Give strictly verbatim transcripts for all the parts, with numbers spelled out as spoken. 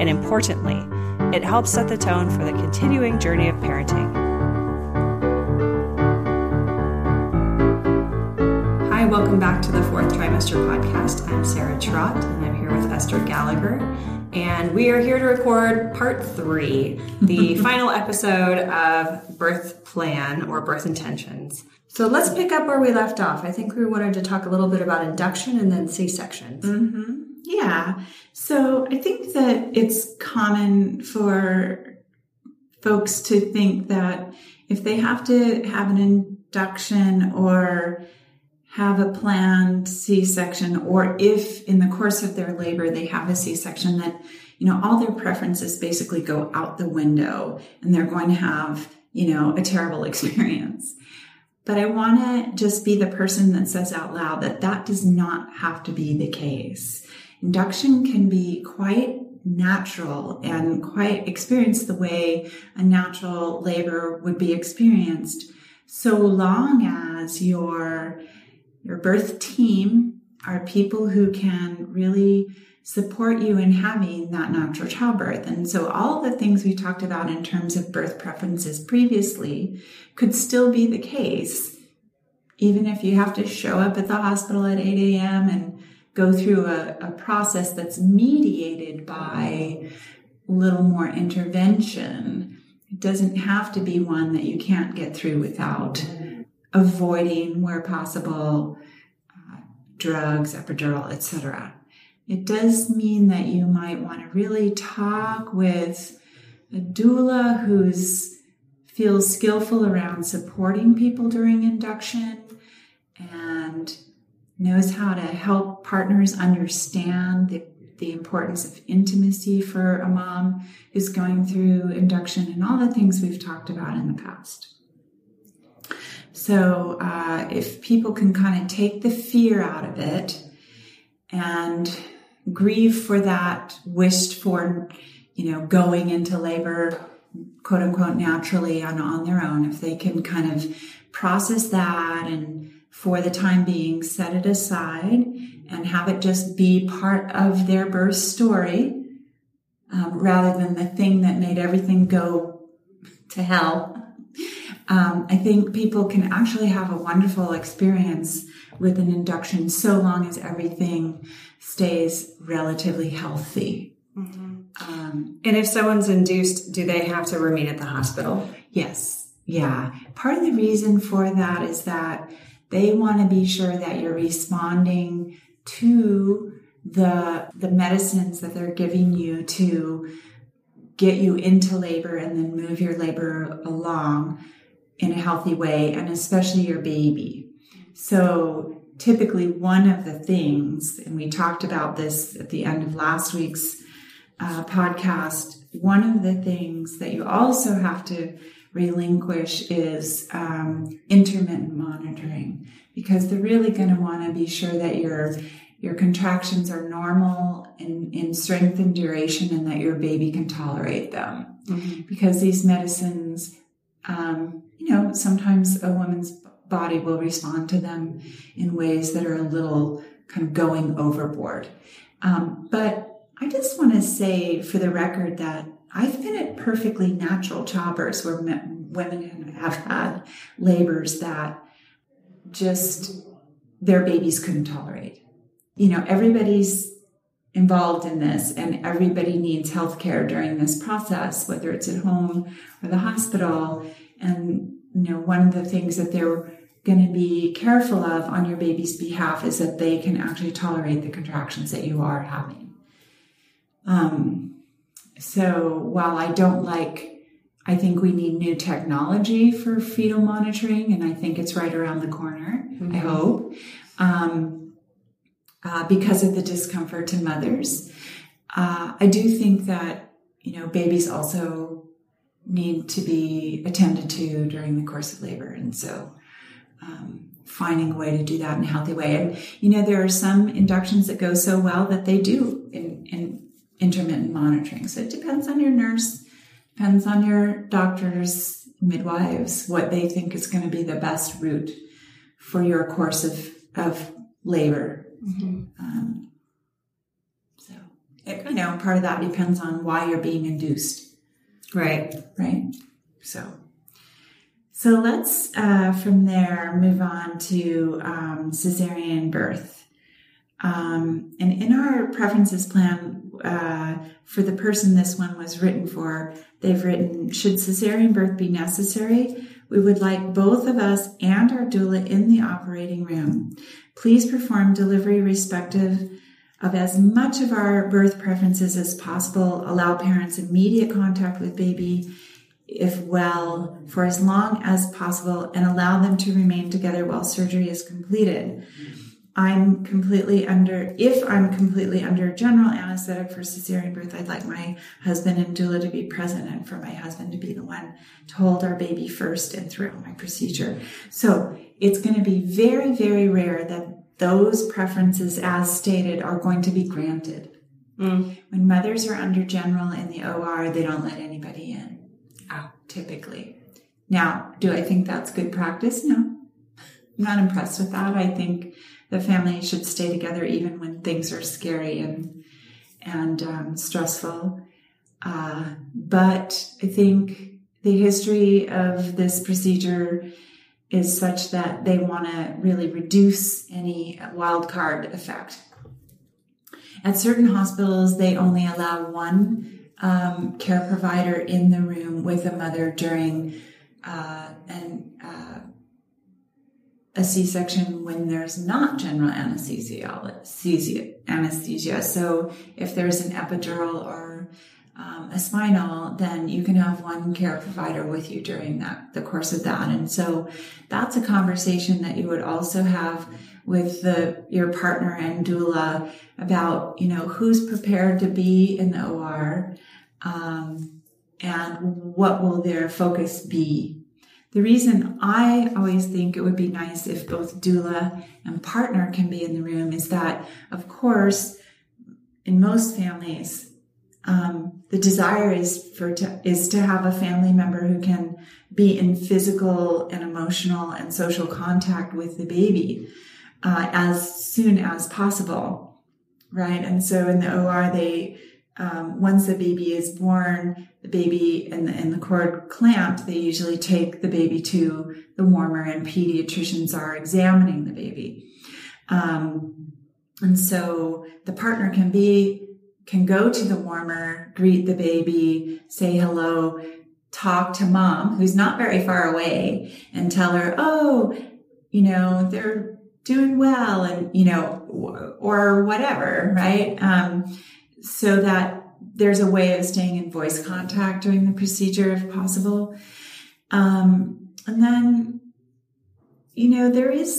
And importantly, it helps set the tone for the continuing journey of parenting. Hi, welcome back to the Fourth Trimester Podcast. I'm Sarah Trott, and I'm here with Esther Gallagher. And we are here to record part three, the final episode of Birth Plan or Birth Intentions. So let's pick up where we left off. I think we wanted to talk a little bit about induction and then C-sections. Mm-hmm. Yeah. So I think that it's common for folks to think that if they have to have an induction or have a planned C-section, or if in the course of their labor they have a C-section, that, you know, all their preferences basically go out the window and they're going to have, you know, a terrible experience. But I want to just be the person that says out loud that that does not have to be the case. Induction can be quite natural and quite experienced the way a natural labor would be experienced, so long as your, your birth team are people who can really support you in having that natural childbirth. And so all the things we talked about in terms of birth preferences previously could still be the case, even if you have to show up at the hospital at eight a.m. and go through a, a process that's mediated by a little more intervention. It doesn't have to be one that you can't get through without avoiding, where possible, uh, drugs, epidural, et cetera. It does mean that you might want to really talk with a doula who's feels skillful around supporting people during induction and knows how to help partners understand the, the importance of intimacy for a mom who's going through induction and all the things we've talked about in the past. So uh, if people can kind of take the fear out of it and grieve for that wished for, you know, going into labor, quote unquote, naturally on, on their own, if they can kind of process that and for the time being set it aside and have it just be part of their birth story, um, rather than the thing that made everything go to hell. Um, I think people can actually have a wonderful experience with an induction so long as everything stays relatively healthy. Mm-hmm. Um, and if someone's induced, do they have to remain at the hospital? Yes. Yeah. Part of the reason for that is that they want to be sure that you're responding to the, the medicines that they're giving you to get you into labor and then move your labor along in a healthy way, and especially your baby. So typically one of the things, and we talked about this at the end of last week's uh, podcast, one of the things that you also have to relinquish is um, intermittent monitoring, because they're really going to want to be sure that your your contractions are normal in, in strength and duration and that your baby can tolerate them. Mm-hmm. Because these medicines, um, you know, sometimes a woman's body will respond to them in ways that are a little kind of going overboard. Um, but I just want to say for the record that I've been at perfectly natural childbirths where men, women have had labors that just their babies couldn't tolerate. You know, everybody's involved in this and everybody needs healthcare during this process, whether it's at home or the hospital. And, you know, one of the things that they're going to be careful of on your baby's behalf is that they can actually tolerate the contractions that you are having. Um, So while I don't like, I think we need new technology for fetal monitoring, and I think it's right around the corner, mm-hmm. I hope, um, uh, because of the discomfort to mothers. Uh, I do think that you know, babies also need to be attended to during the course of labor. And so um, finding a way to do that in a healthy way. And, you know, there are some inductions that go so well that they do in, in intermittent monitoring. So it depends on your nurse, depends on your doctors, midwives, what they think is going to be the best route for your course of, of labor. Mm-hmm. Um, so, it, you know, part of that depends on why you're being induced. Right, right. So, so let's uh, from there move on to um, cesarean birth. Um, and in our preferences plan uh, for the person this one was written for, they've written, should cesarean birth be necessary, we would like both of us and our doula in the operating room. Please perform delivery respective of as much of our birth preferences as possible, allow parents immediate contact with baby, if well, for as long as possible, and allow them to remain together while surgery is completed. I'm completely under, if I'm completely under general anesthetic for cesarean birth, I'd like my husband and doula to be present and for my husband to be the one to hold our baby first and throughout my procedure. So it's going to be very, very rare that those preferences, as stated, are going to be granted. Mm. When mothers are under general in the O R, they don't let anybody in, oh, typically. Now, do I think that's good practice? No. I'm not impressed with that. I think the family should stay together even when things are scary and, and um, stressful. Uh, but I think the history of this procedure is such that they want to really reduce any wild card effect. At certain hospitals, they only allow one um, care provider in the room with a mother during uh, an, uh, a C-section when there's not general anesthesia, anesthesia. So if there's an epidural or Um, a spinal, then you can have one care provider with you during that the course of that. And so that's a conversation that you would also have with the your partner and doula about, you know, who's prepared to be in the O R um, and what will their focus be. The reason I always think it would be nice if both doula and partner can be in the room is that, of course, in most families, Um, the desire is for to, is to have a family member who can be in physical and emotional and social contact with the baby uh, as soon as possible, right? And so in the O R, they um, once the baby is born, the baby and the, and the cord clamped, they usually take the baby to the warmer, and pediatricians are examining the baby. Um, and so the partner can be. can go to the warmer, greet the baby, say hello, talk to mom, who's not very far away, and tell her, oh, you know, they're doing well, and, you know, or whatever, right? Um, so that there's a way of staying in voice contact during the procedure if possible. Um, and then, you know, there is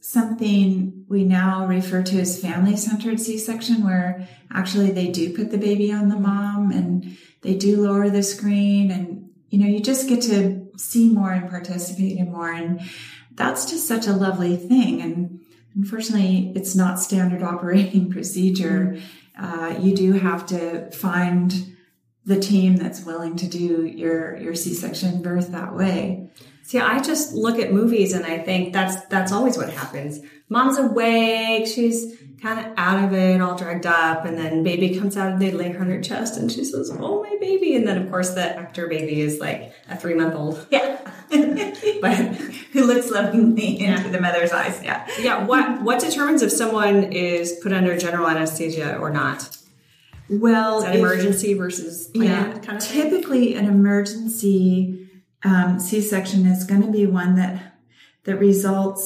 something we now refer to as family-centered C-section, where actually they do put the baby on the mom and they do lower the screen, and, you know, you just get to see more and participate in more. And that's just such a lovely thing. And unfortunately, it's not standard operating procedure. Uh, you do have to find the team that's willing to do your, your C-section birth that way. See, I just look at movies and I think that's that's always what happens. Mom's awake, she's kind of out of it, all dragged up, and then baby comes out and they lay her on her chest and she says, oh, my baby. And then, of course, the actor baby is like a three-month-old. Yeah. But who looks lovingly yeah. into the mother's eyes. Yeah. Yeah. What, what determines if someone is put under general anesthesia or not? Well, is that if, emergency versus planned yeah, kind of thing? Typically an emergency Um, C-section is going to be one that that results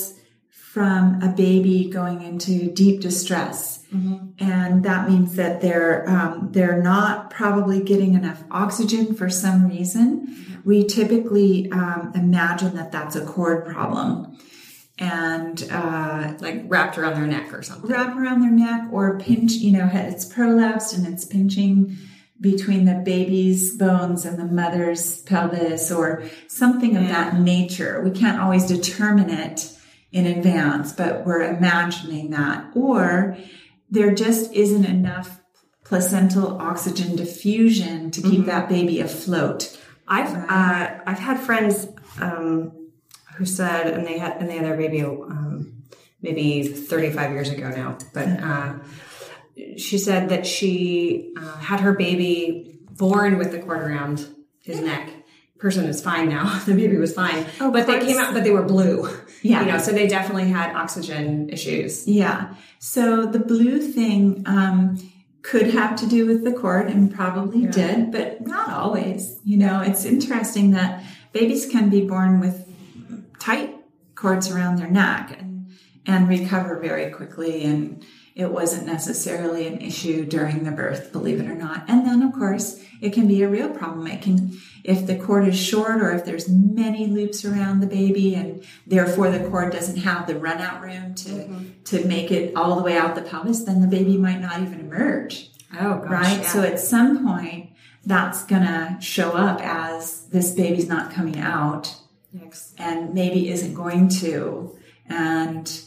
from a baby going into deep distress, mm-hmm. and that means that they're um, they're not probably getting enough oxygen for some reason. Mm-hmm. We typically um, imagine that that's a cord problem, and uh, like wrapped around their neck or something. Wrap around their neck or pinch. You know, it's prolapsed and it's pinching between the baby's bones and the mother's pelvis or something yeah. of that nature. We can't always determine it in advance, but we're imagining that. Or there just isn't enough placental oxygen diffusion to mm-hmm. keep that baby afloat. I've uh, I've had friends um, who said, and they had and they had their baby um, maybe thirty-five years ago now, but uh, she said that she uh, had her baby born with the cord around his neck. Person is fine now. The baby was fine, oh, but they came out, but they were blue. Yeah, you know, so they definitely had oxygen issues. Yeah, so the blue thing um, could have to do with the cord, and probably yeah. did, but not always. You know, it's interesting that babies can be born with tight cords around their neck and, and recover very quickly, and it wasn't necessarily an issue during the birth, believe it or not. And then, of course, it can be a real problem. It can, if the cord is short or if there's many loops around the baby and therefore the cord doesn't have the runout room to, mm-hmm. to make it all the way out the pelvis, then the baby might not even emerge. Oh, gosh. Right? Yeah. So at some point, that's going to show up as this baby's not coming out Next. and maybe isn't going to. And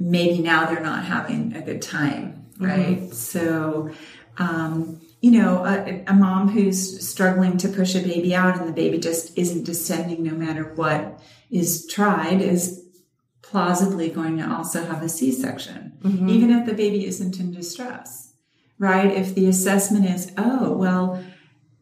maybe now they're not having a good time, right? Mm-hmm. So, um, you know, a, a mom who's struggling to push a baby out and the baby just isn't descending no matter what is tried is plausibly going to also have a C-section, mm-hmm. even if the baby isn't in distress, right? If the assessment is, oh, well,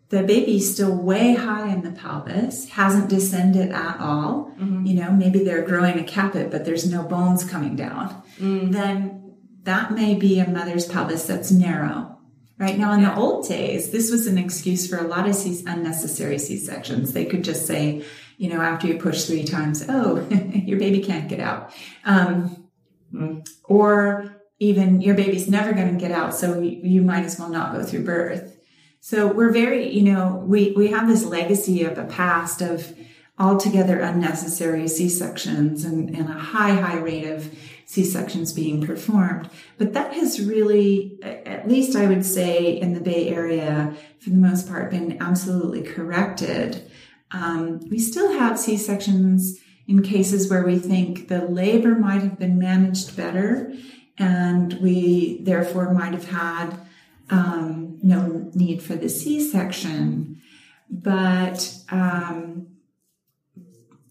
the baby's still way high in the pelvis, hasn't descended at all. Mm-hmm. You know, maybe they're growing a caput, but there's no bones coming down. Mm. Then that may be a mother's pelvis that's narrow. Right now, in yeah. the old days, this was an excuse for a lot of C- unnecessary C-sections. They could just say, you know, after you push three times, oh, your baby can't get out. Um, mm. Or even your baby's never going to get out, so you, you might as well not go through birth. So we're very, you know, we, we have this legacy of a past of altogether unnecessary C-sections and, and a high, high rate of C-sections being performed. But that has really, at least I would say in the Bay Area, for the most part, been absolutely corrected. Um, we still have C-sections in cases where we think the labor might have been managed better and we therefore might have had Um, no need for the C-section, but um,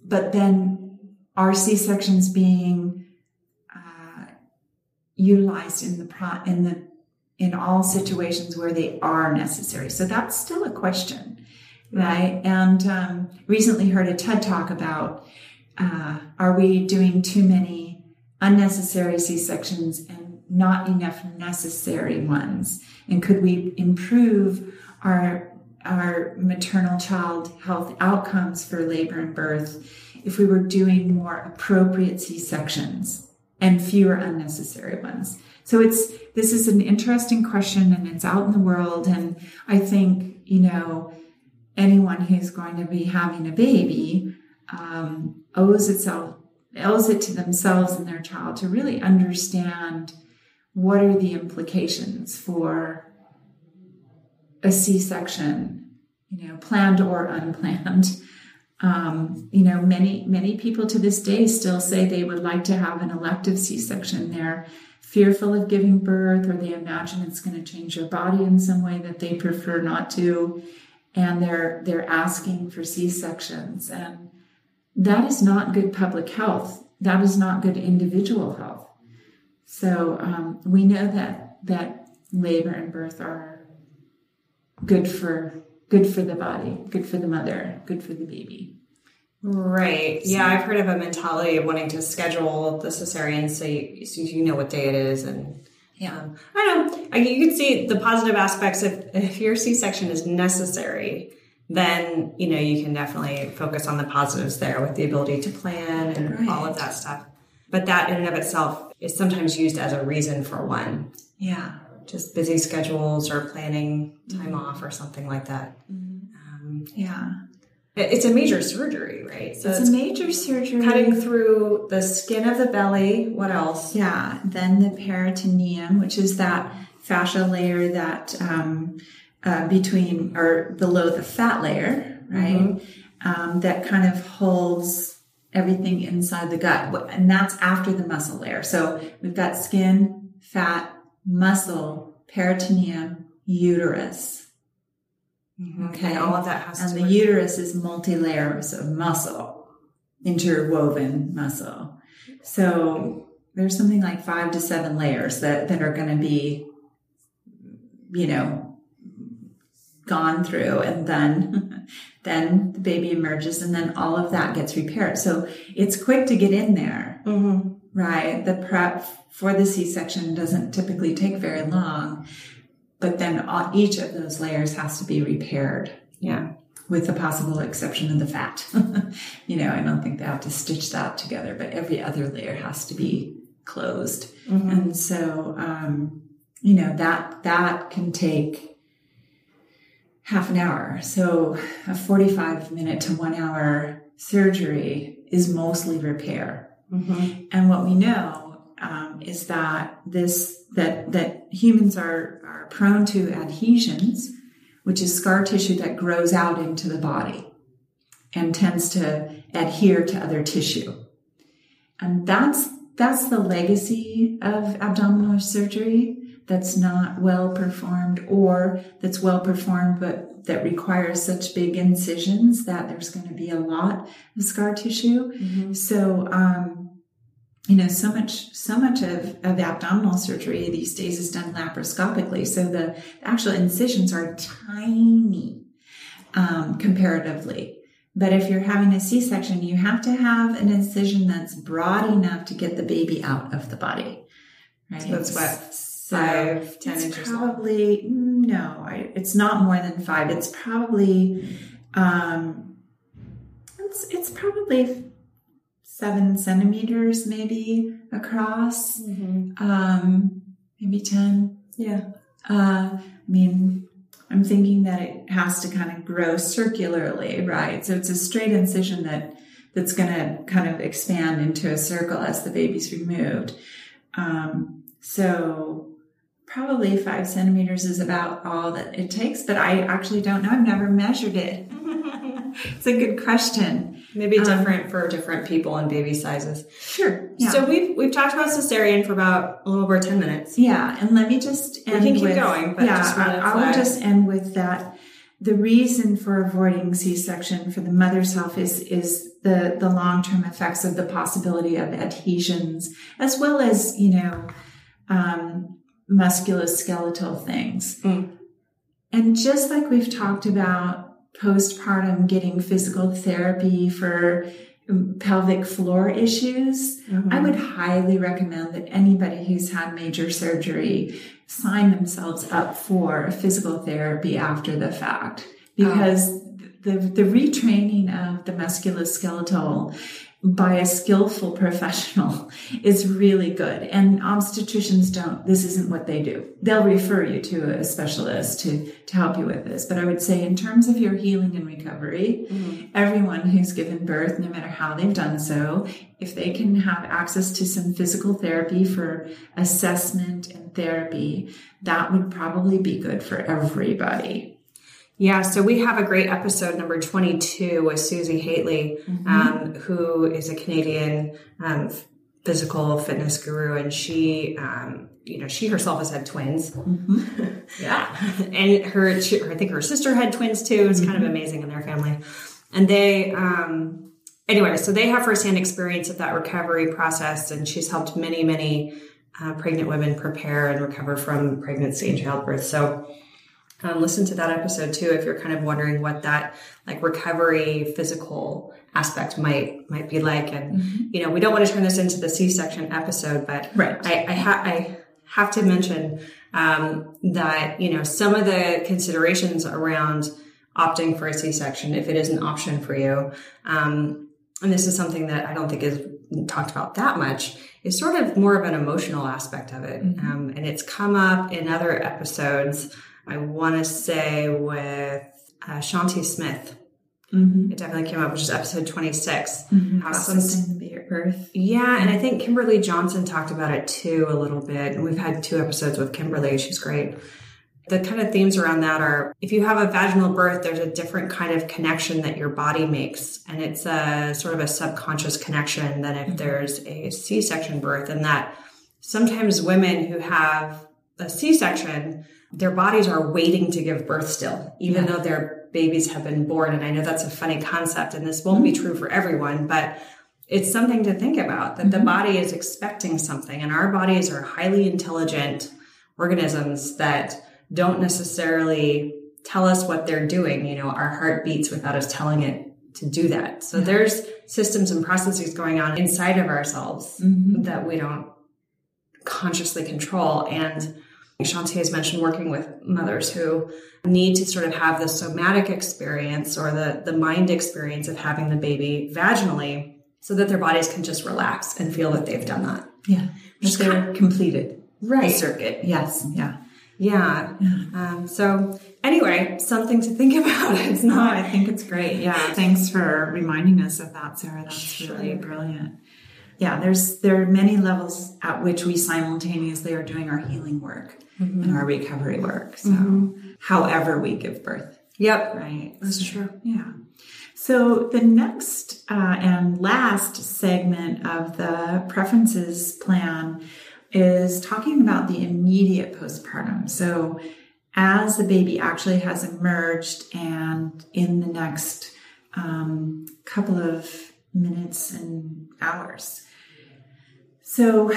but then are C-sections being uh, utilized in the pro- in the in all situations where they are necessary? So that's still a question, right? Mm-hmm. And um, recently heard a TED talk about uh, are we doing too many unnecessary C-sections and not enough necessary ones, and could we improve our our maternal child health outcomes for labor and birth if we were doing more appropriate C-sections and fewer unnecessary ones? So it's this is an interesting question, and it's out in the world, and I think, you know, anyone who's going to be having a baby um, owes itself owes it to themselves and their child to really understand what are the implications for a C-section, you know, planned or unplanned. Um, you know, many, many people to this day still say they would like to have an elective C-section. They're fearful of giving birth, or they imagine it's going to change their body in some way that they prefer not to. And they're, they're asking for C-sections. And that is not good public health. That is not good individual health. So um, we know that that labor and birth are good for good for the body, good for the mother, good for the baby. Right. So, yeah, I've heard of a mentality of wanting to schedule the cesarean so you, so you know what day it is. And yeah, um, I don't know. I, you can see the positive aspects. If, if your C-section is necessary, then, you know, you can definitely focus on the positives there with the ability to plan and right. all of that stuff. But that in and of itself is sometimes used as a reason for one. Yeah. Just busy schedules or planning time mm-hmm. off or something like that. Mm-hmm. Um, yeah. It's a major surgery, right? So it's, it's a major surgery. Cutting through the skin of the belly. What else? Yeah. Then the peritoneum, which is that fascia layer that um, uh, between or below the fat layer, right? Mm-hmm. Um, that kind of holds everything inside the gut. And that's after the muscle layer. So we've got skin, fat, muscle, peritoneum, uterus. Mm-hmm. Okay. And all of that has and to And the work. Uterus is multi-layers of muscle, interwoven muscle. So there's something like five to seven layers that, that are going to be, you know, gone through. And then, then the baby emerges and then all of that gets repaired. So it's quick to get in there, mm-hmm. right? The prep for the C-section doesn't typically take very long, but then all, each of those layers has to be repaired. Yeah. With the possible exception of the fat. You know, I don't think they have to stitch that together, but every other layer has to be closed. Mm-hmm. And so, um, you know, that that can take half an hour. So a forty-five minute to one hour surgery is mostly repair. Mm-hmm. And what we know um, is that this that that humans are, are prone to adhesions, which is scar tissue that grows out into the body and tends to adhere to other tissue. And that's that's the legacy of abdominal surgery that's not well performed, or that's well performed but that requires such big incisions that there's going to be a lot of scar tissue. Mm-hmm. So, um, you know, so much so much of, of abdominal surgery these days is done laparoscopically. So the actual incisions are tiny um, comparatively. But if you're having a C-section, you have to have an incision that's broad enough to get the baby out of the body. Right? So that's what, five, ten inches? It's probably, no, I, it's not more than five. It's probably, um, it's, it's probably... seven centimeters maybe across, mm-hmm. um, maybe ten. Yeah. Uh, I mean, I'm thinking that it has to kind of grow circularly, right? So it's a straight incision that, that's going to kind of expand into a circle as the baby's removed. Um, so probably five centimeters is about all that it takes, but I actually don't know. I've never measured it. It's a good question. Maybe different um, for different people and baby sizes. Sure. Yeah. So we've we've talked about cesarean for about a little over ten minutes. Yeah, and let me just end we can keep with, going, but yeah, just I, I will just end with that. The reason for avoiding C-section for the mother's health is is the the long term effects of the possibility of adhesions, as well as you know um, musculoskeletal things, mm. and just like we've talked about. Postpartum getting physical therapy for pelvic floor issues, mm-hmm. I would highly recommend that anybody who's had major surgery sign themselves up for physical therapy after the fact, because oh. the, the retraining of the musculoskeletal by a skillful professional is really good. And obstetricians don't, this isn't what they do. They'll refer you to a specialist to, to help you with this. But I would say in terms of your healing and recovery, mm-hmm. everyone who's given birth, no matter how they've done so, if they can have access to some physical therapy for assessment and therapy, that would probably be good for everybody. Yeah, so we have a great episode, number twenty-two, with Susie Hatley, mm-hmm. um, who is a Canadian um, physical fitness guru, and she, um, you know, she herself has had twins. Mm-hmm. Yeah, and her, she, I think her sister had twins too. It's mm-hmm. kind of amazing in their family, and they, um, anyway, so they have firsthand experience of that recovery process, and she's helped many, many uh, pregnant women prepare and recover from pregnancy and childbirth. So. Um, listen to that episode too if you're kind of wondering what that like recovery physical aspect might might be like. And mm-hmm. you know, we don't want to turn this into the C-section episode, but right. I I, ha- I have to mention um, that you know some of the considerations around opting for a C-section if it is an option for you, um, and this is something that I don't think is talked about that much, is sort of more of an emotional aspect of it, mm-hmm. um, and it's come up in other episodes. I want to say with uh, Shanti Smith. Mm-hmm. It definitely came up, which is episode twenty-six. Mm-hmm. Processing the birth. Yeah, and I think Kimberly Johnson talked about it too a little bit. And we've had two episodes with Kimberly. She's great. The kind of themes around that are, if you have a vaginal birth, there's a different kind of connection that your body makes. And it's a sort of a subconscious connection than if there's a C-section birth. And that sometimes women who have a C-section, their bodies are waiting to give birth still, even yeah. though their babies have been born. And I know that's a funny concept, and this won't be true for everyone, but it's something to think about, that mm-hmm. the body is expecting something. And our bodies are highly intelligent organisms that don't necessarily tell us what they're doing. You know, our heart beats without us telling it to do that. So yeah. there's systems and processes going on inside of ourselves mm-hmm. that we don't consciously control. And Shanti has mentioned working with mothers who need to sort of have the somatic experience or the, the mind experience of having the baby vaginally so that their bodies can just relax and feel that they've done that. Yeah. Just they're completed. Right. The circuit. Yes. Yeah. Yeah. Um, so anyway, something to think about. It's not, I think it's great. Yeah. Thanks for reminding us of that, Sarah. That's sure. really brilliant. Yeah. There's, there are many levels at which we simultaneously are doing our healing work mm-hmm. and our recovery work. So mm-hmm. however we give birth. Yep. Right. That's so, true. Yeah. So the next uh, and last segment of the preferences plan is talking about the immediate postpartum. So as the baby actually has emerged, and in the next um, couple of minutes and hours. So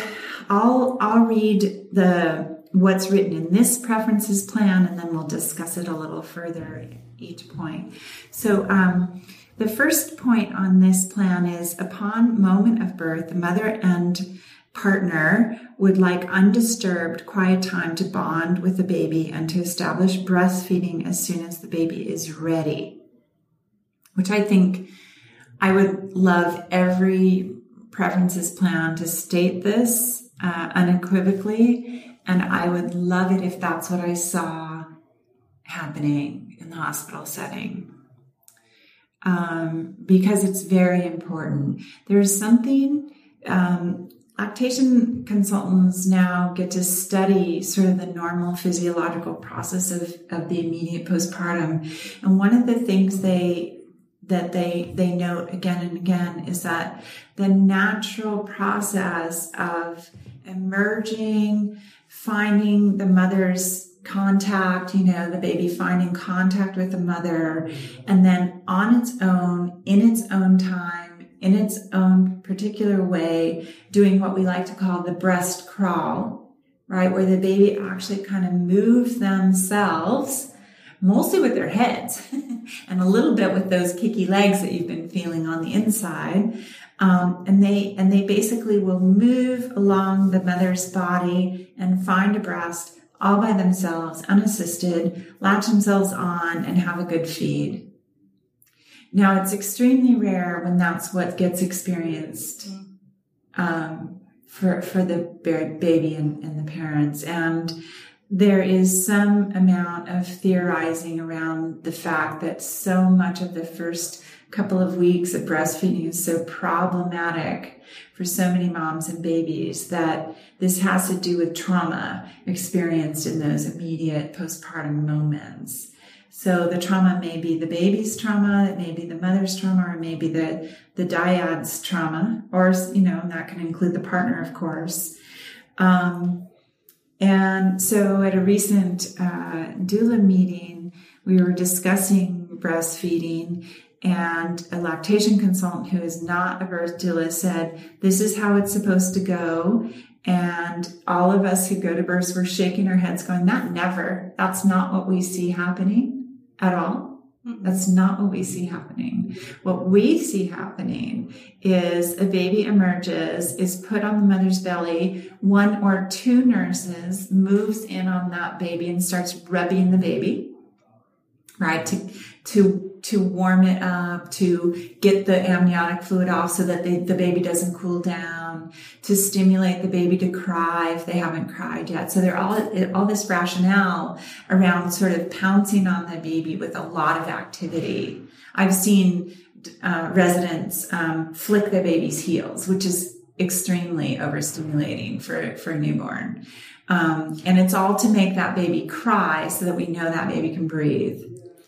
I'll I'll read the what's written in this preferences plan, and then we'll discuss it a little further at each point. So um, the first point on this plan is, upon moment of birth, the mother and partner would like undisturbed, quiet time to bond with the baby and to establish breastfeeding as soon as the baby is ready, which I think I would love every preferences plan to state this uh, unequivocally. And I would love it if that's what I saw happening in the hospital setting, um, because it's very important. There's something... Um, Lactation consultants now get to study sort of the normal physiological process of, of the immediate postpartum. And one of the things they that they they note again and again is that the natural process of emerging, finding the mother's contact, you know, the baby finding contact with the mother, and then on its own, in its own time, in its own particular way, doing what we like to call the breast crawl, right? Where the baby actually kind of moves themselves, mostly with their heads and a little bit with those kicky legs that you've been feeling on the inside. Um, and they, and they basically will move along the mother's body and find a breast all by themselves, unassisted, latch themselves on, and have a good feed. Now, it's extremely rare when that's what gets experienced um, for for the baby and, and the parents. And there is some amount of theorizing around the fact that so much of the first couple of weeks of breastfeeding is so problematic for so many moms and babies that this has to do with trauma experienced in those immediate postpartum moments. So the trauma may be the baby's trauma, it may be the mother's trauma, or it may be the, the dyad's trauma, or, you know, and that can include the partner, of course. Um, and so at a recent uh, doula meeting, we were discussing breastfeeding, and a lactation consultant who is not a birth doula said, "This is how it's supposed to go." And all of us who go to births were shaking our heads going, that never, that's not what we see happening. At all. That's not what we see happening. What we see happening is a baby emerges, is put on the mother's belly. One or two nurses moves in on that baby and starts rubbing the baby, right? To, to, to warm it up, to get the amniotic fluid off so that they, the baby doesn't cool down, to stimulate the baby to cry if they haven't cried yet. So they're all, all this rationale around sort of pouncing on the baby with a lot of activity. I've seen uh, residents um, flick the baby's heels, which is extremely overstimulating for, for a newborn. Um, and it's all to make that baby cry so that we know that baby can breathe.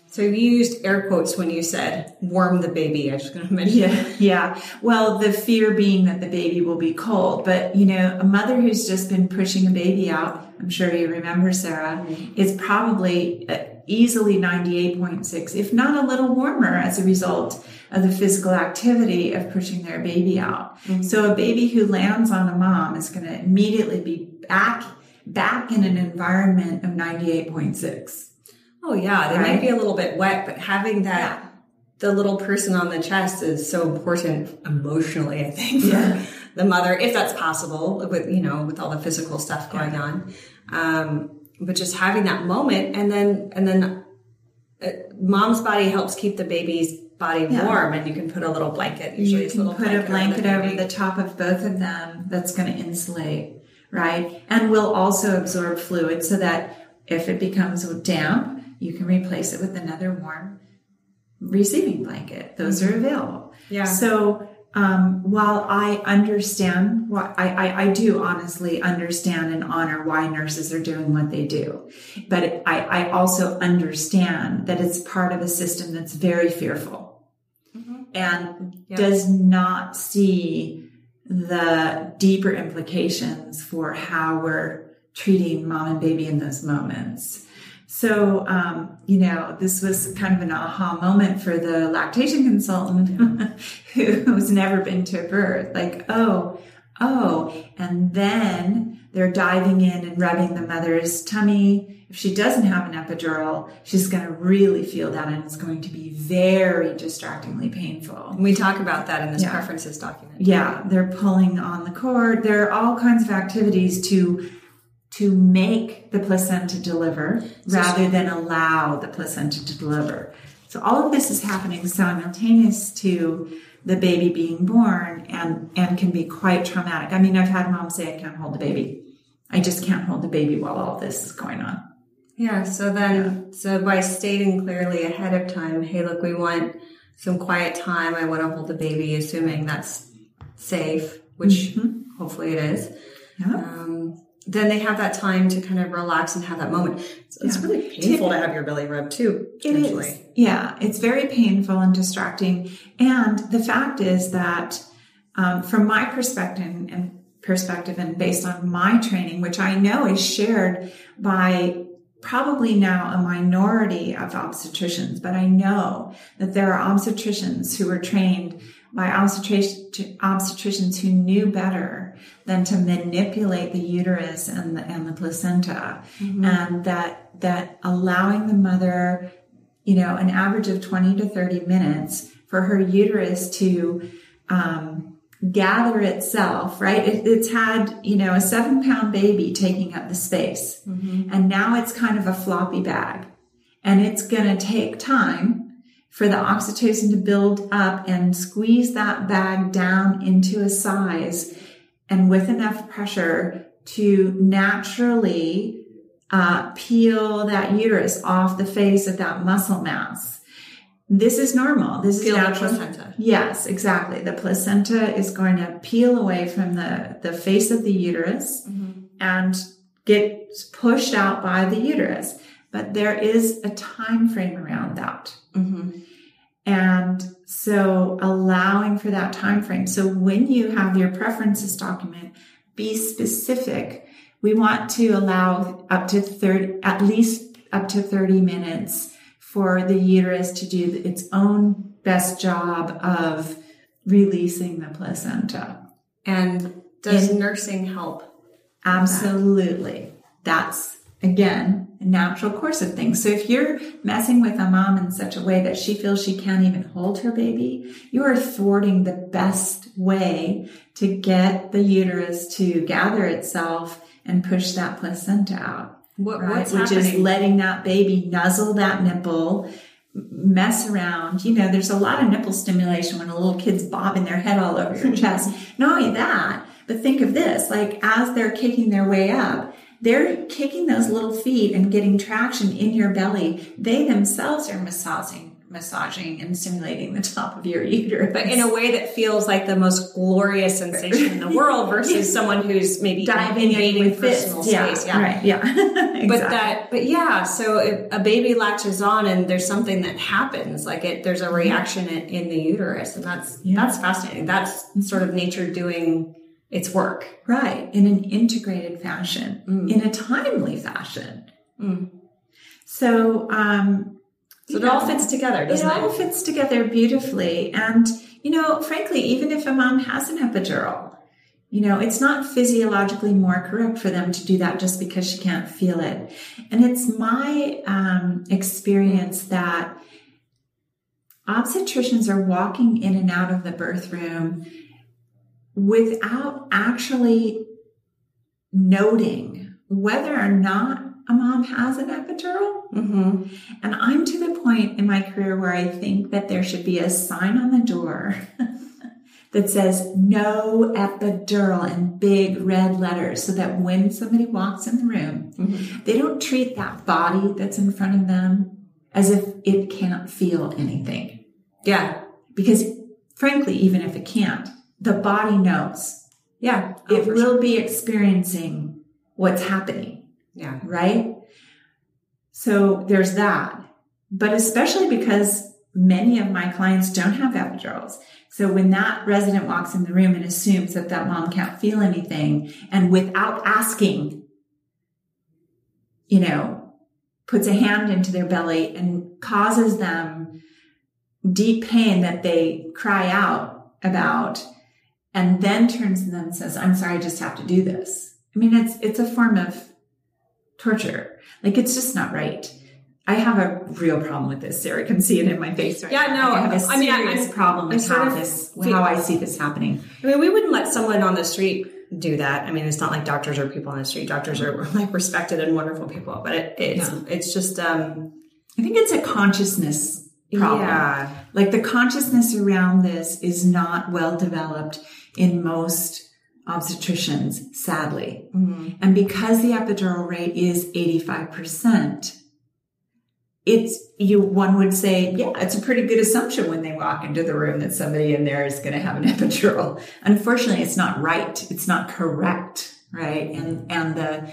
So you used air quotes when you said warm the baby. I was just going to mention. Yeah, yeah. Well, the fear being that the baby will be cold. But, you know, a mother who's just been pushing a baby out, I'm sure you remember, Sarah, mm-hmm. is probably easily ninety-eight point six, if not a little warmer as a result of the physical activity of pushing their baby out. Mm-hmm. So a baby who lands on a mom is going to immediately be back back in an environment of ninety-eight point six. Oh yeah, they right? might be a little bit wet, but having that, yeah. the little person on the chest is so important emotionally, I think, yeah. for the mother, if that's possible with, you know, with all the physical stuff going yeah. on. Um, but just having that moment and then, and then uh, mom's body helps keep the baby's body yeah. warm, and you can put a little blanket. Usually you can little put blanket a blanket over the, over the top of both of them. That's going to insulate, right? And will also absorb fluid so that if it becomes damp, you can replace it with another warm receiving blanket. Those are available. Yeah. So um, while I understand, what I, I, I do honestly understand and honor why nurses are doing what they do. But I, I also understand that it's part of a system that's very fearful mm-hmm. and yeah. does not see the deeper implications for how we're treating mom and baby in those moments. So, um, you know, this was kind of an aha moment for the lactation consultant who's never been to a birth. Like, oh, oh, and then they're diving in and rubbing the mother's tummy. If she doesn't have an epidural, she's going to really feel that, and it's going to be very distractingly painful. We talk about that in this yeah. preferences document. Yeah, they're pulling on the cord. There are all kinds of activities to to make the placenta deliver rather than allow the placenta to deliver. So all of this is happening simultaneous to the baby being born and, and can be quite traumatic. I mean, I've had moms say, I can't hold the baby. I just can't hold the baby while all this is going on. Yeah, so then, yeah. so by stating clearly ahead of time, hey, look, we want some quiet time. I want to hold the baby, assuming that's safe, which mm-hmm. hopefully it is. Yeah. Um, then they have that time to kind of relax and have that moment. So it's yeah. really painful to have your belly rubbed too. It is. Yeah. It's very painful and distracting. And the fact is that um, from my perspective and perspective and based on my training, which I know is shared by probably now a minority of obstetricians, but I know that there are obstetricians who were trained by obstetric- obstetricians who knew better than to manipulate the uterus and the, and the placenta. Mm-hmm. And that, that allowing the mother, you know, an average of twenty to thirty minutes for her uterus to, um, gather itself, right? It, it's had, you know, a seven pound baby taking up the space mm-hmm. and now it's kind of a floppy bag, and it's going to take time for the oxytocin to build up and squeeze that bag down into a size and with enough pressure to naturally uh, peel that uterus off the face of that muscle mass. This is normal. This peel is natural. The placenta. Yes, exactly. The placenta is going to peel away from the, the face of the uterus mm-hmm. and get pushed out by the uterus. But there is a time frame around that. Mm-hmm. And so allowing for that time frame. So when you have your preferences document, be specific. We want to allow up to thirty, at least up to thirty minutes for the uterus to do its own best job of releasing the placenta. And does In, nursing help? Absolutely. That's, again, natural course of things. So if you're messing with a mom in such a way that she feels she can't even hold her baby, you are thwarting the best way to get the uterus to gather itself and push that placenta out. What, right? What's Which happening? Is letting that baby nuzzle that nipple, mess around. You know, there's a lot of nipple stimulation when a little kid's bobbing their head all over your chest. Not only that, but think of this, like as they're kicking their way up, they're kicking those little feet and getting traction in your belly. They themselves are massaging massaging and stimulating the top of your uterus. But in a way that feels like the most glorious sensation in the world versus yeah. someone who's maybe diving invading personal space. Yeah, yeah. Right. Yeah. Exactly. But that, but yeah, so if a baby latches on and there's something that happens, like it, there's a reaction in, in the uterus, and that's, yeah. that's fascinating. That's sort of nature doing its work. Right. In an integrated fashion, mm. in a timely fashion. Mm. So, um, So it yeah. all fits together, doesn't it? It all fits together beautifully. And, you know, frankly, even if a mom has an epidural, you know, it's not physiologically more correct for them to do that just because she can't feel it. And it's my um, experience that obstetricians are walking in and out of the birth room without actually noting whether or not a mom has an epidural. Mm-hmm. And I'm to the point in my career where I think that there should be a sign on the door that says no epidural in big red letters, so that when somebody walks in the room, mm-hmm. they don't treat that body that's in front of them as if it can't feel anything. Yeah. Because frankly, even if it can't, the body knows. Yeah. Oh, it will sure. be experiencing what's happening. Yeah. Right? So there's that. But especially because many of my clients don't have epidurals. So when that resident walks in the room and assumes that that mom can't feel anything, and without asking, you know, puts a hand into their belly and causes them deep pain that they cry out about, and then turns to them and says, I'm sorry, I just have to do this. I mean, it's it's a form of torture. Like, it's just not right. I have a real problem with this. Sarah can see it in my face right yeah, now. Yeah, no. I have a serious I mean, I, I, problem with how, this, fe- how I see this happening. I mean, we wouldn't let someone on the street do that. I mean, it's not like doctors are people on the street. Doctors are like respected and wonderful people, but it, it's, yeah. it's just, um, I think it's a consciousness problem. Yeah. Like, the consciousness around this is not well developed in most obstetricians, sadly. Mm-hmm. And because the epidural rate is eighty-five percent, it's you one would say, yeah, it's a pretty good assumption when they walk into the room that somebody in there is going to have an epidural. Unfortunately, it's not right. It's not correct, right? And and the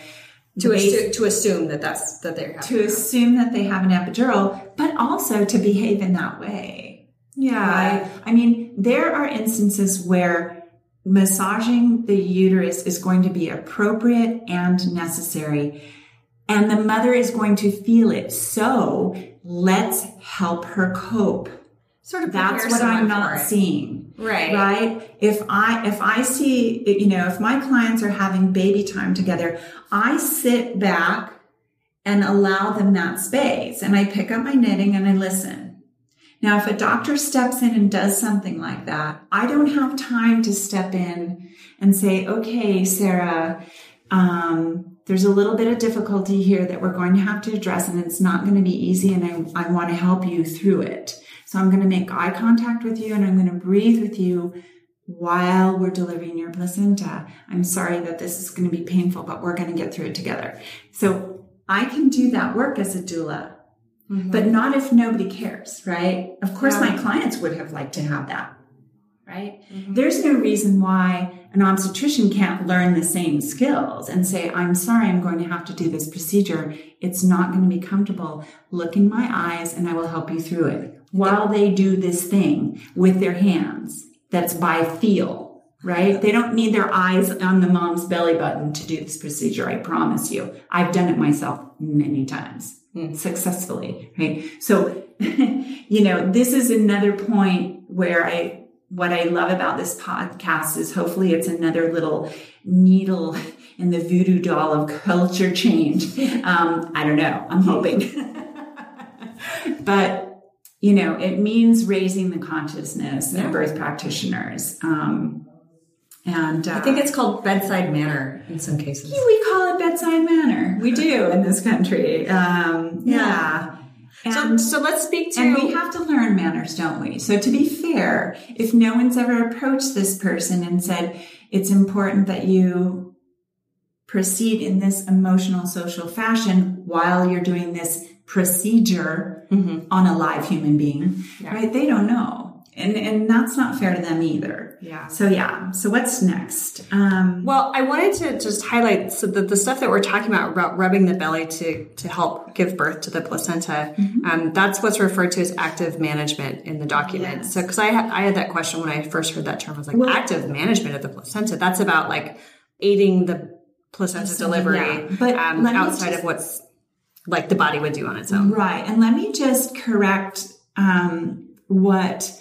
to they, assume, to assume that that's that they're having to assume that they have an epidural, but also to behave in that way. Yeah. Right? I mean, there are instances where massaging the uterus is going to be appropriate and necessary, and the mother is going to feel it. So let's help her cope. Sort of. That's what I'm not seeing. Right. Right. If I, if I see, you know, if my clients are having baby time together, I sit back and allow them that space, and I pick up my knitting and I listen. Now, if a doctor steps in and does something like that, I don't have time to step in and say, okay, Sarah, um, there's a little bit of difficulty here that we're going to have to address, and it's not going to be easy, and I, I want to help you through it. So I'm going to make eye contact with you, and I'm going to breathe with you while we're delivering your placenta. I'm sorry that this is going to be painful, but we're going to get through it together. So I can do that work as a doula. Mm-hmm. But not if nobody cares, right? Of course, yeah. my clients would have liked to have that, right? Mm-hmm. There's no reason why an obstetrician can't learn the same skills and say, I'm sorry, I'm going to have to do this procedure. It's not going to be comfortable. Look in my eyes and I will help you through it while they do this thing with their hands. That's by feel, right? Yeah. They don't need their eyes on the mom's belly button to do this procedure. I promise you. I've done it myself many times. Successfully, right? So, you know, this is another point where I, what I love about this podcast is hopefully it's another little needle in the voodoo doll of culture change. Um, I don't know. I'm hoping. But, you know, it means raising the consciousness yeah. of birth practitioners. Um, And, uh, I think it's called bedside manner in some cases. Yeah, we call it bedside manner. We do in this country. Um, yeah. yeah. And, so, so let's speak to... And we have to learn manners, don't we? So to be fair, if no one's ever approached this person and said, it's important that you proceed in this emotional, social fashion while you're doing this procedure mm-hmm. on a live human being, yeah. right? They don't know. And and that's not fair to them either. Yeah. So yeah. So what's next? Um, well, I wanted to just highlight so that the stuff that we're talking about, about rubbing the belly to, to help give birth to the placenta, mm-hmm. um, that's what's referred to as active management in the document. Yes. So, cause I had, I had that question when I first heard that term. I was like, well, active management of the placenta. That's about like aiding the placenta delivery yeah. but um, outside just, of what's like the body would do on its own. Right. And let me just correct um, what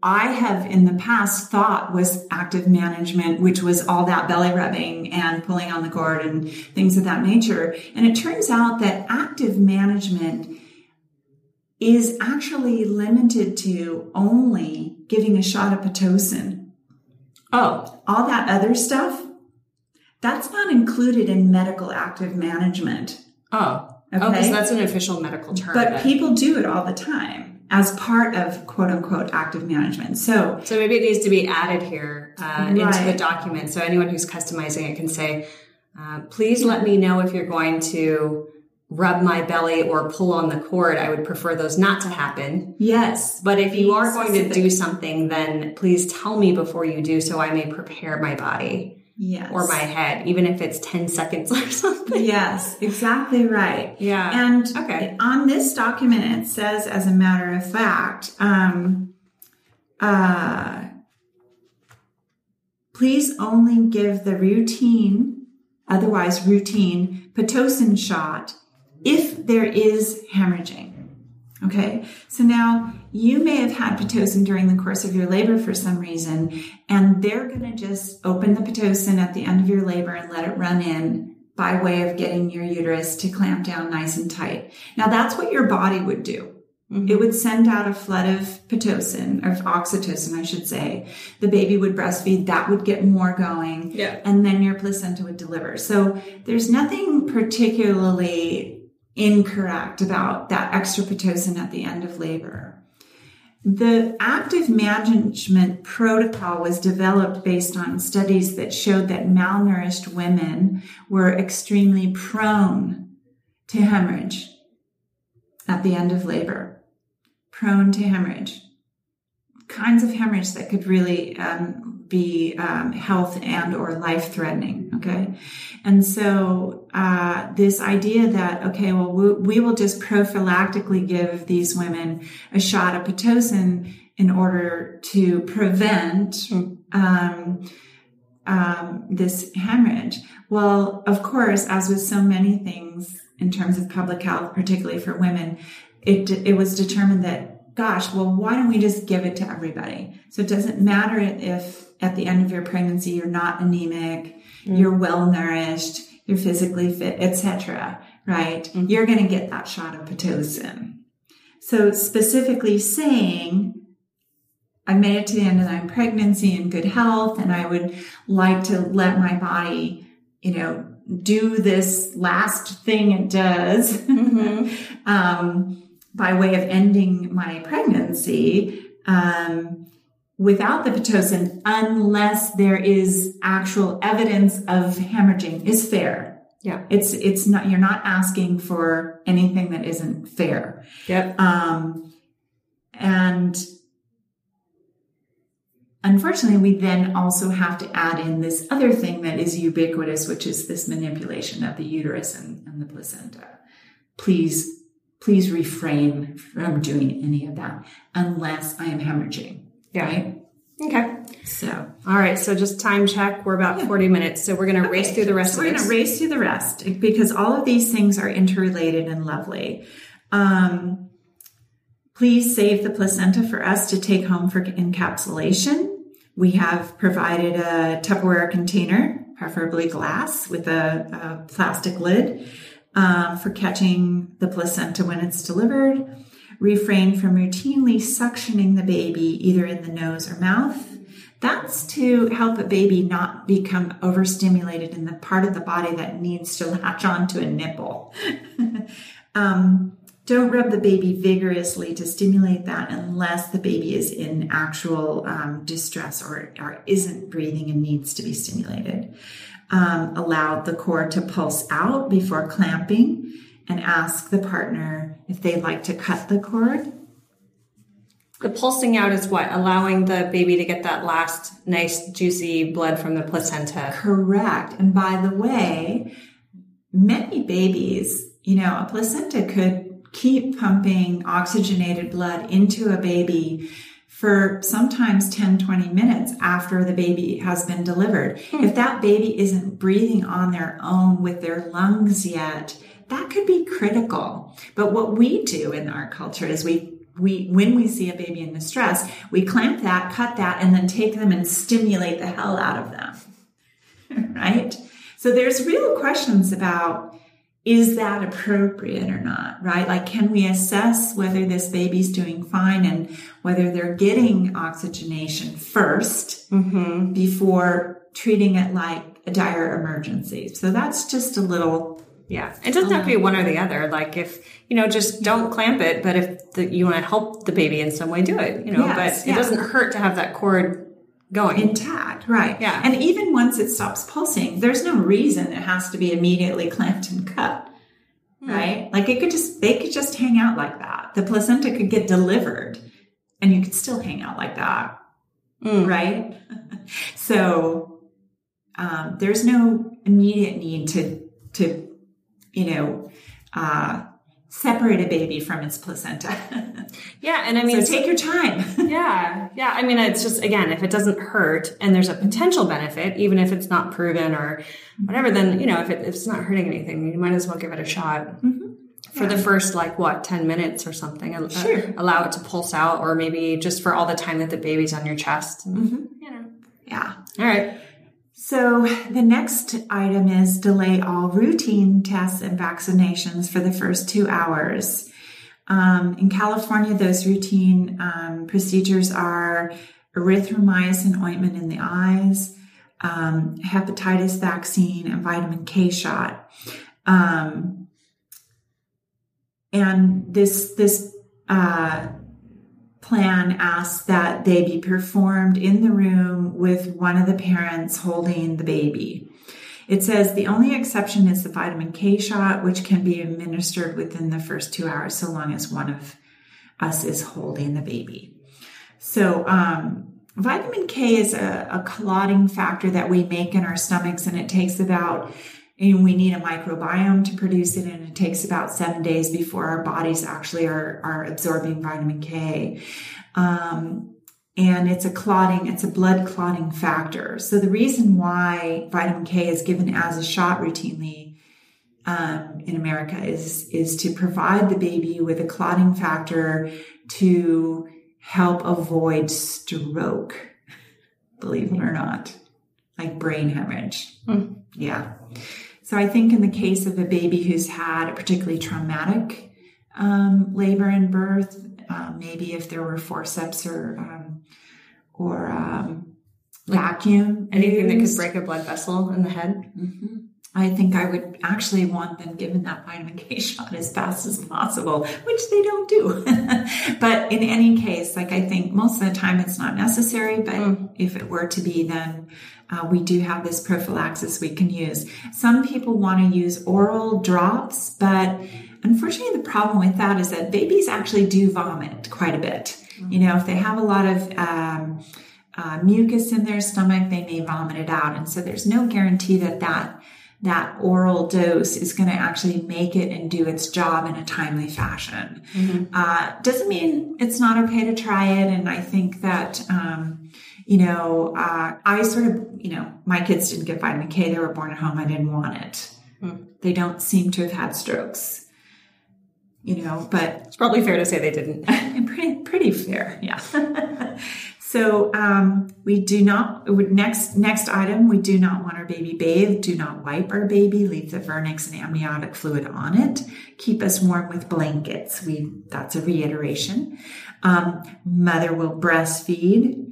I have in the past thought was active management, which was all that belly rubbing and pulling on the gourd and things of that nature. And it turns out that active management is actually limited to only giving a shot of Pitocin. Oh, all that other stuff, that's not included in medical active management. Oh, okay. Oh, so that's an official medical term. But then. People do it all the time as part of quote unquote active management. So so maybe it needs to be added here uh, right. into the document. So anyone who's customizing it can say, uh, please let me know if you're going to rub my belly or pull on the cord. I would prefer those not to happen. Yes. But if you are going to do something, then please tell me before you do so I may prepare my body. Yes. Or my head, even if it's ten seconds or something. Yes, exactly right. Yeah. And okay. on this document, it says, as a matter of fact, um, uh, please only give the routine, otherwise routine, Pitocin shot if there is hemorrhaging. Okay. So now you may have had Pitocin during the course of your labor for some reason, and they're going to just open the Pitocin at the end of your labor and let it run in by way of getting your uterus to clamp down nice and tight. Now that's what your body would do. Mm-hmm. It would send out a flood of Pitocin, or oxytocin, I should say. The baby would breastfeed. That would get more going. Yeah. And then your placenta would deliver. So there's nothing particularly incorrect about that extra Pitocin at the end of labor. The active management protocol was developed based on studies that showed that malnourished women were extremely prone to hemorrhage at the end of labor. Prone to hemorrhage. Kinds of hemorrhage that could really um, be um, health and or life-threatening, okay? And so uh, this idea that, okay, well, we, we will just prophylactically give these women a shot of Pitocin in order to prevent um, um, this hemorrhage. Well, of course, as with so many things in terms of public health, particularly for women, it it was determined that gosh, well, why don't we just give it to everybody? So it doesn't matter if at the end of your pregnancy, you're not anemic, mm-hmm. you're well-nourished, you're physically fit, et cetera, right? Mm-hmm. You're going to get that shot of Pitocin. So specifically saying, I made it to the end of my pregnancy in good health, and I would like to let my body, you know, do this last thing it does. Mm-hmm. um, by way of ending my pregnancy um, without the Pitocin, unless there is actual evidence of hemorrhaging, is fair. Yeah. It's it's not, you're not asking for anything that isn't fair. Yep. Um, and unfortunately, we then also have to add in this other thing that is ubiquitous, which is this manipulation of the uterus and, and the placenta. Please Please refrain from doing any of that unless I am hemorrhaging. Yeah. Right? Okay. So, all right. So just time check. We're about yeah. forty minutes. So we're going to okay. race through the rest so of it. We're going to race through the rest because all of these things are interrelated and lovely. Um, please save the placenta for us to take home for encapsulation. We have provided a Tupperware container, preferably glass with a, a plastic lid. Um, for catching the placenta when it's delivered. Refrain from routinely suctioning the baby either in the nose or mouth. That's to help a baby not become overstimulated in the part of the body that needs to latch onto a nipple. um, don't rub the baby vigorously to stimulate that unless the baby is in actual um, distress or, or isn't breathing and needs to be stimulated. Um, allow the cord to pulse out before clamping and ask the partner if they'd like to cut the cord. The pulsing out is what? Allowing the baby to get that last nice, juicy blood from the placenta. Correct. And by the way, many babies, you know, a placenta could keep pumping oxygenated blood into a baby for sometimes ten, twenty minutes after the baby has been delivered. Hmm. If that baby isn't breathing on their own with their lungs yet, that could be critical. But what we do in our culture is we We, when we see a baby in distress, we clamp that, cut that, and then take them and stimulate the hell out of them, right? So there's real questions about, is that appropriate or not, right? Like, can we assess whether this baby's doing fine and whether they're getting oxygenation first mm-hmm. before treating it like a dire emergency? So that's just a little... Yeah. It doesn't have to be one or the other. Like if, you know, just don't clamp it, but if the, you want to help the baby in some way, do it, you know, yes, but yeah. It doesn't hurt to have that cord going. Intact. Right. Yeah. And even once it stops pulsing, there's no reason it has to be immediately clamped and cut. Mm. Right. Like it could just, they could just hang out like that. The placenta could get delivered and you could still hang out like that. Mm. Right. So, um, there's no immediate need to, to, you know, uh, separate a baby from its placenta. Yeah. And I mean, so take your time. yeah. Yeah. I mean, it's just, again, if it doesn't hurt and there's a potential benefit, even if it's not proven or whatever, then, you know, if, it, if it's not hurting anything, you might as well give it a shot mm-hmm. for yeah. the first, like what, ten minutes or something. Sure. Uh, allow it to pulse out, or maybe just for all the time that the baby's on your chest, and, mm-hmm. you know? Yeah. All right. So the next item is delay all routine tests and vaccinations for the first two hours. Um, in California, those routine um, procedures are erythromycin ointment in the eyes, um, hepatitis vaccine, and vitamin K shot. Um, and this this uh, plan asks that they be performed in the room with one of the parents holding the baby. It says the only exception is the vitamin K shot, which can be administered within the first two hours, so long as one of us is holding the baby. So um, vitamin K is a, a clotting factor that we make in our stomachs, and it takes about, and we need a microbiome to produce it, and it takes about seven days before our bodies actually are, are absorbing vitamin K. Um, and it's a clotting, it's a blood clotting factor. So the reason why vitamin K is given as a shot routinely um, in America is, is to provide the baby with a clotting factor to help avoid stroke, believe it or not, like brain hemorrhage. Mm. Yeah. So I think in the case of a baby who's had a particularly traumatic um, labor and birth, uh, maybe if there were forceps or um, or um, vacuum, anything used, that could break a blood vessel in the head, mm-hmm. I think I would actually want them given that vitamin K shot as fast as possible, which they don't do. But in any case, like I think most of the time it's not necessary, but mm. if it were to be, then uh, we do have this prophylaxis we can use. Some people want to use oral drops, but unfortunately the problem with that is that babies actually do vomit quite a bit. Mm. You know, if they have a lot of... Um, uh, mucus in their stomach, they may vomit it out. And so there's no guarantee that that that oral dose is going to actually make it and do its job in a timely fashion. Mm-hmm. Uh, doesn't mean it's not okay to try it. And I think that, um, you know, uh, I sort of, you know, my kids didn't get vitamin K. They were born at home. I didn't want it. Mm. They don't seem to have had strokes, you know, but it's probably fair to say they didn't. pretty, pretty fair. Yeah. So um, we do not, next next item, we do not want our baby bathed, do not wipe our baby, leave the vernix and amniotic fluid on it, keep us warm with blankets. We That's a reiteration. Um, mother will breastfeed.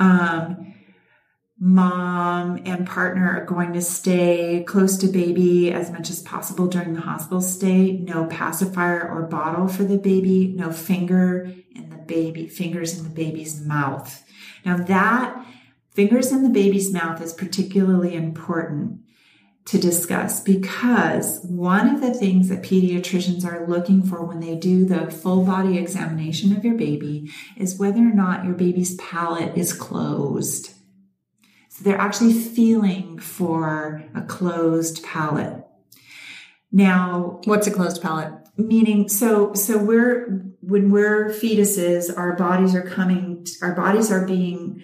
Um, mom and partner are going to stay close to baby as much as possible during the hospital stay. No pacifier or bottle for the baby, no finger in the baby, fingers in the baby's mouth. Now that fingers in the baby's mouth is particularly important to discuss, because one of the things that pediatricians are looking for when they do the full body examination of your baby is whether or not your baby's palate is closed. So they're actually feeling for a closed palate. Now, what's a closed palate? Meaning, so, so we're, when we're fetuses, our bodies are coming, our bodies are being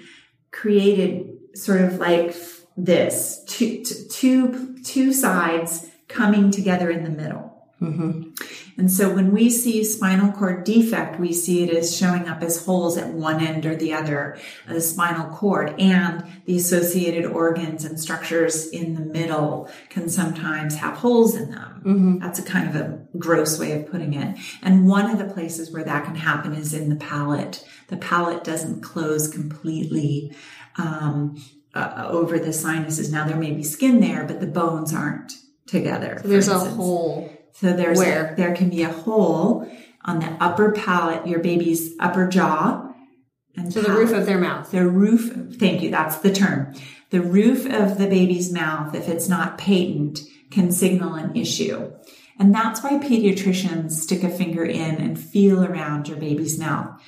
created sort of like this, two, two, two sides coming together in the middle. Mm-hmm. And so when we see spinal cord defect, we see it as showing up as holes at one end or the other of the spinal cord, and the associated organs and structures in the middle can sometimes have holes in them. Mm-hmm. That's a kind of a gross way of putting it. And one of the places where that can happen is in the palate. The palate doesn't close completely um, uh, over the sinuses. Now there may be skin there, but the bones aren't together. So there's instance. a hole. So there's a, there can be a hole on the upper palate, your baby's upper jaw. And so palate, the roof of their mouth. The roof, thank you, that's the term. The roof of the baby's mouth, if it's not patent, can signal an issue. And that's why pediatricians stick a finger in and feel around your baby's mouth.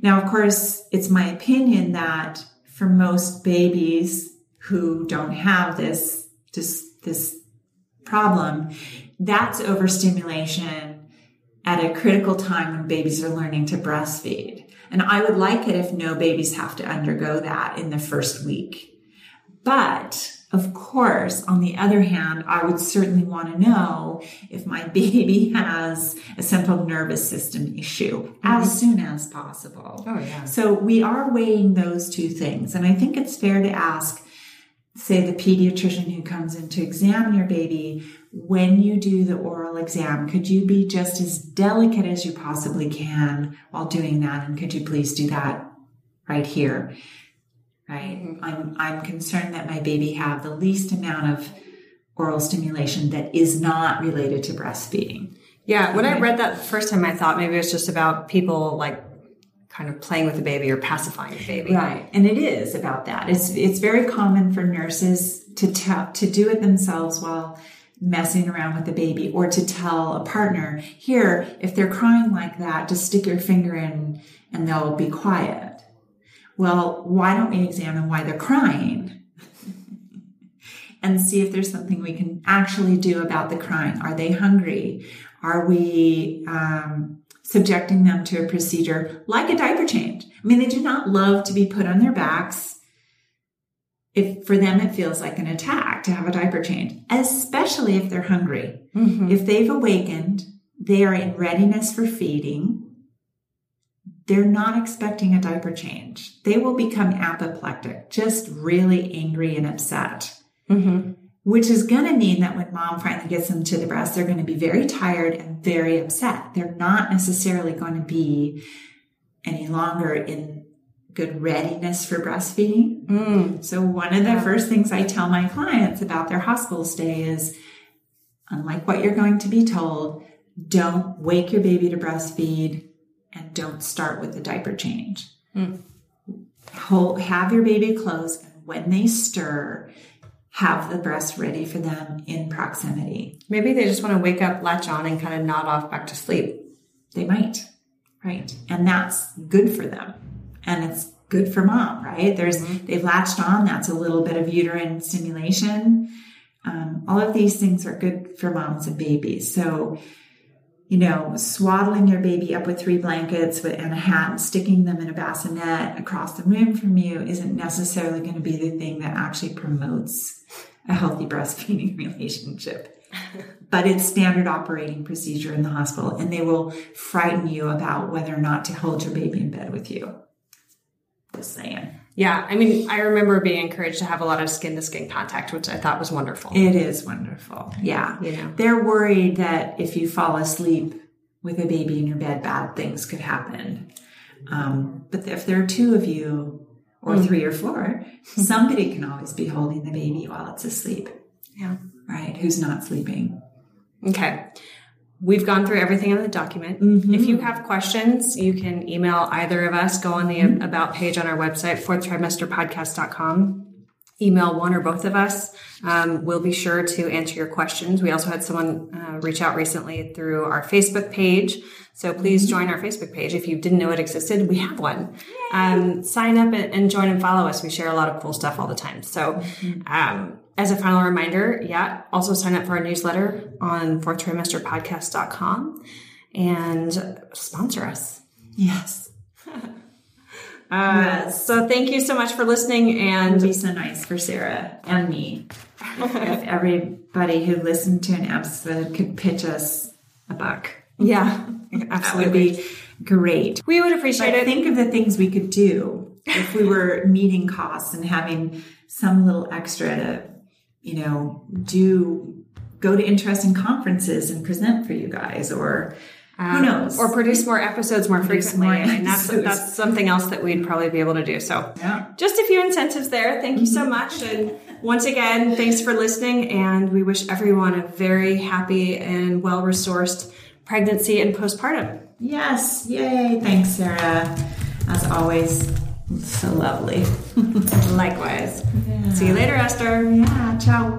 Now, of course, it's my opinion that for most babies who don't have this, this, this problem, that's overstimulation at a critical time when babies are learning to breastfeed. And I would like it if no babies have to undergo that in the first week. But of course, on the other hand, I would certainly want to know if my baby has a central nervous system issue mm-hmm. as soon as possible. Oh, yeah. So we are weighing those two things. And I think it's fair to ask, say, the pediatrician who comes in to examine your baby, when you do the oral exam, could you be just as delicate as you possibly can while doing that? And could you please do that right here? Right? Mm-hmm. I'm, I'm concerned that my baby have the least amount of oral stimulation that is not related to breastfeeding. Yeah. When right? I read that the first time, I thought maybe it was just about people like kind of playing with the baby or pacifying the baby. Right. And it is about that. It's it's very common for nurses to tell, to do it themselves while messing around with the baby, or to tell a partner, here, if they're crying like that, just stick your finger in and they'll be quiet. Well, why don't we examine why they're crying and see if there's something we can actually do about the crying? Are they hungry? Are we... Um, subjecting them to a procedure like a diaper change. I mean, they do not love to be put on their backs. If for them, it feels like an attack to have a diaper change, especially if they're hungry. Mm-hmm. If they've awakened, they are in readiness for feeding. They're not expecting a diaper change. They will become apoplectic, just really angry and upset. Mm-hmm. Which is going to mean that when mom finally gets them to the breast, they're going to be very tired and very upset. They're not necessarily going to be any longer in good readiness for breastfeeding. Mm. So one of the first things I tell my clients about their hospital stay is, unlike what you're going to be told, don't wake your baby to breastfeed and don't start with the diaper change. Mm. Hold, have your baby close, and when they stir, have the breast ready for them in proximity. Maybe they just want to wake up, latch on, and kind of nod off back to sleep. They might, right? And that's good for them. And it's good for mom, right? There's mm-hmm. They've latched on. That's a little bit of uterine stimulation. Um, all of these things are good for moms and babies. So, you know, swaddling your baby up with three blankets and a hat and sticking them in a bassinet across the room from you isn't necessarily going to be the thing that actually promotes a healthy breastfeeding relationship. But it's standard operating procedure in the hospital, and they will frighten you about whether or not to hold your baby in bed with you. Just saying. Yeah, I mean, I remember being encouraged to have a lot of skin-to-skin contact, which I thought was wonderful. It is wonderful, yeah. You know. They're worried that if you fall asleep with a baby in your bed, bad things could happen. Um, but if there are two of you, or mm. three or four, somebody can always be holding the baby while it's asleep. Yeah. Right, who's not sleeping. Okay. We've gone through everything in the document. Mm-hmm. If you have questions, you can email either of us. Go on the About page on our website, fourth trimester podcast dot com. email one or both of us. Um, we'll be sure to answer your questions. We also had someone uh, reach out recently through our Facebook page. So please join our Facebook page. If you didn't know it existed, we have one. Um, sign up and join and follow us. We share a lot of cool stuff all the time. So um, as a final reminder, yeah, also sign up for our newsletter on fourth trimester podcast dot com and sponsor us. Yes. Uh, yes. So thank you so much for listening, and it would be so nice for Sarah and me if, if everybody who listened to an episode could pitch us a buck. Yeah, absolutely. That would be great. We would appreciate but it. Think of the things we could do if we were meeting costs and having some little extra to, you know, do go to interesting conferences and present for you guys, or. Um, Who knows? Or produce more episodes more produce frequently. More and that's, that's something else that we'd probably be able to do. So yeah. Just a few incentives there. Thank you so much. And once again, thanks for listening. And we wish everyone a very happy and well-resourced pregnancy and postpartum. Yes. Yay. Thanks, Sarah. As always, so lovely. Likewise. Yeah. See you later, Esther. Yeah. Ciao.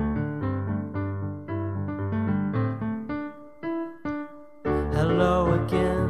Hello again,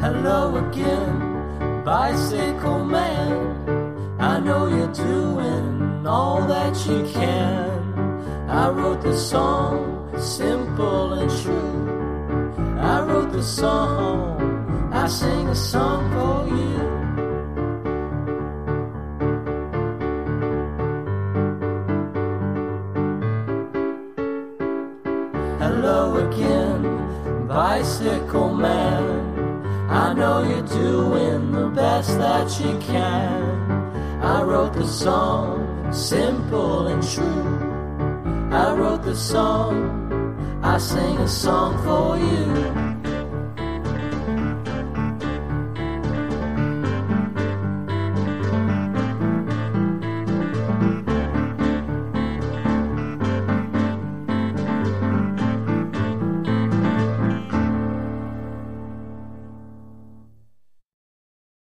Hello again, bicycle man. I know you're doing all that you can. I wrote the song, simple and true. I wrote the song, I sing a song for you. Hello again, bicycle man. I know you're doing the best that you can. I wrote the song, simple and true. I wrote the song, I sing a song for you.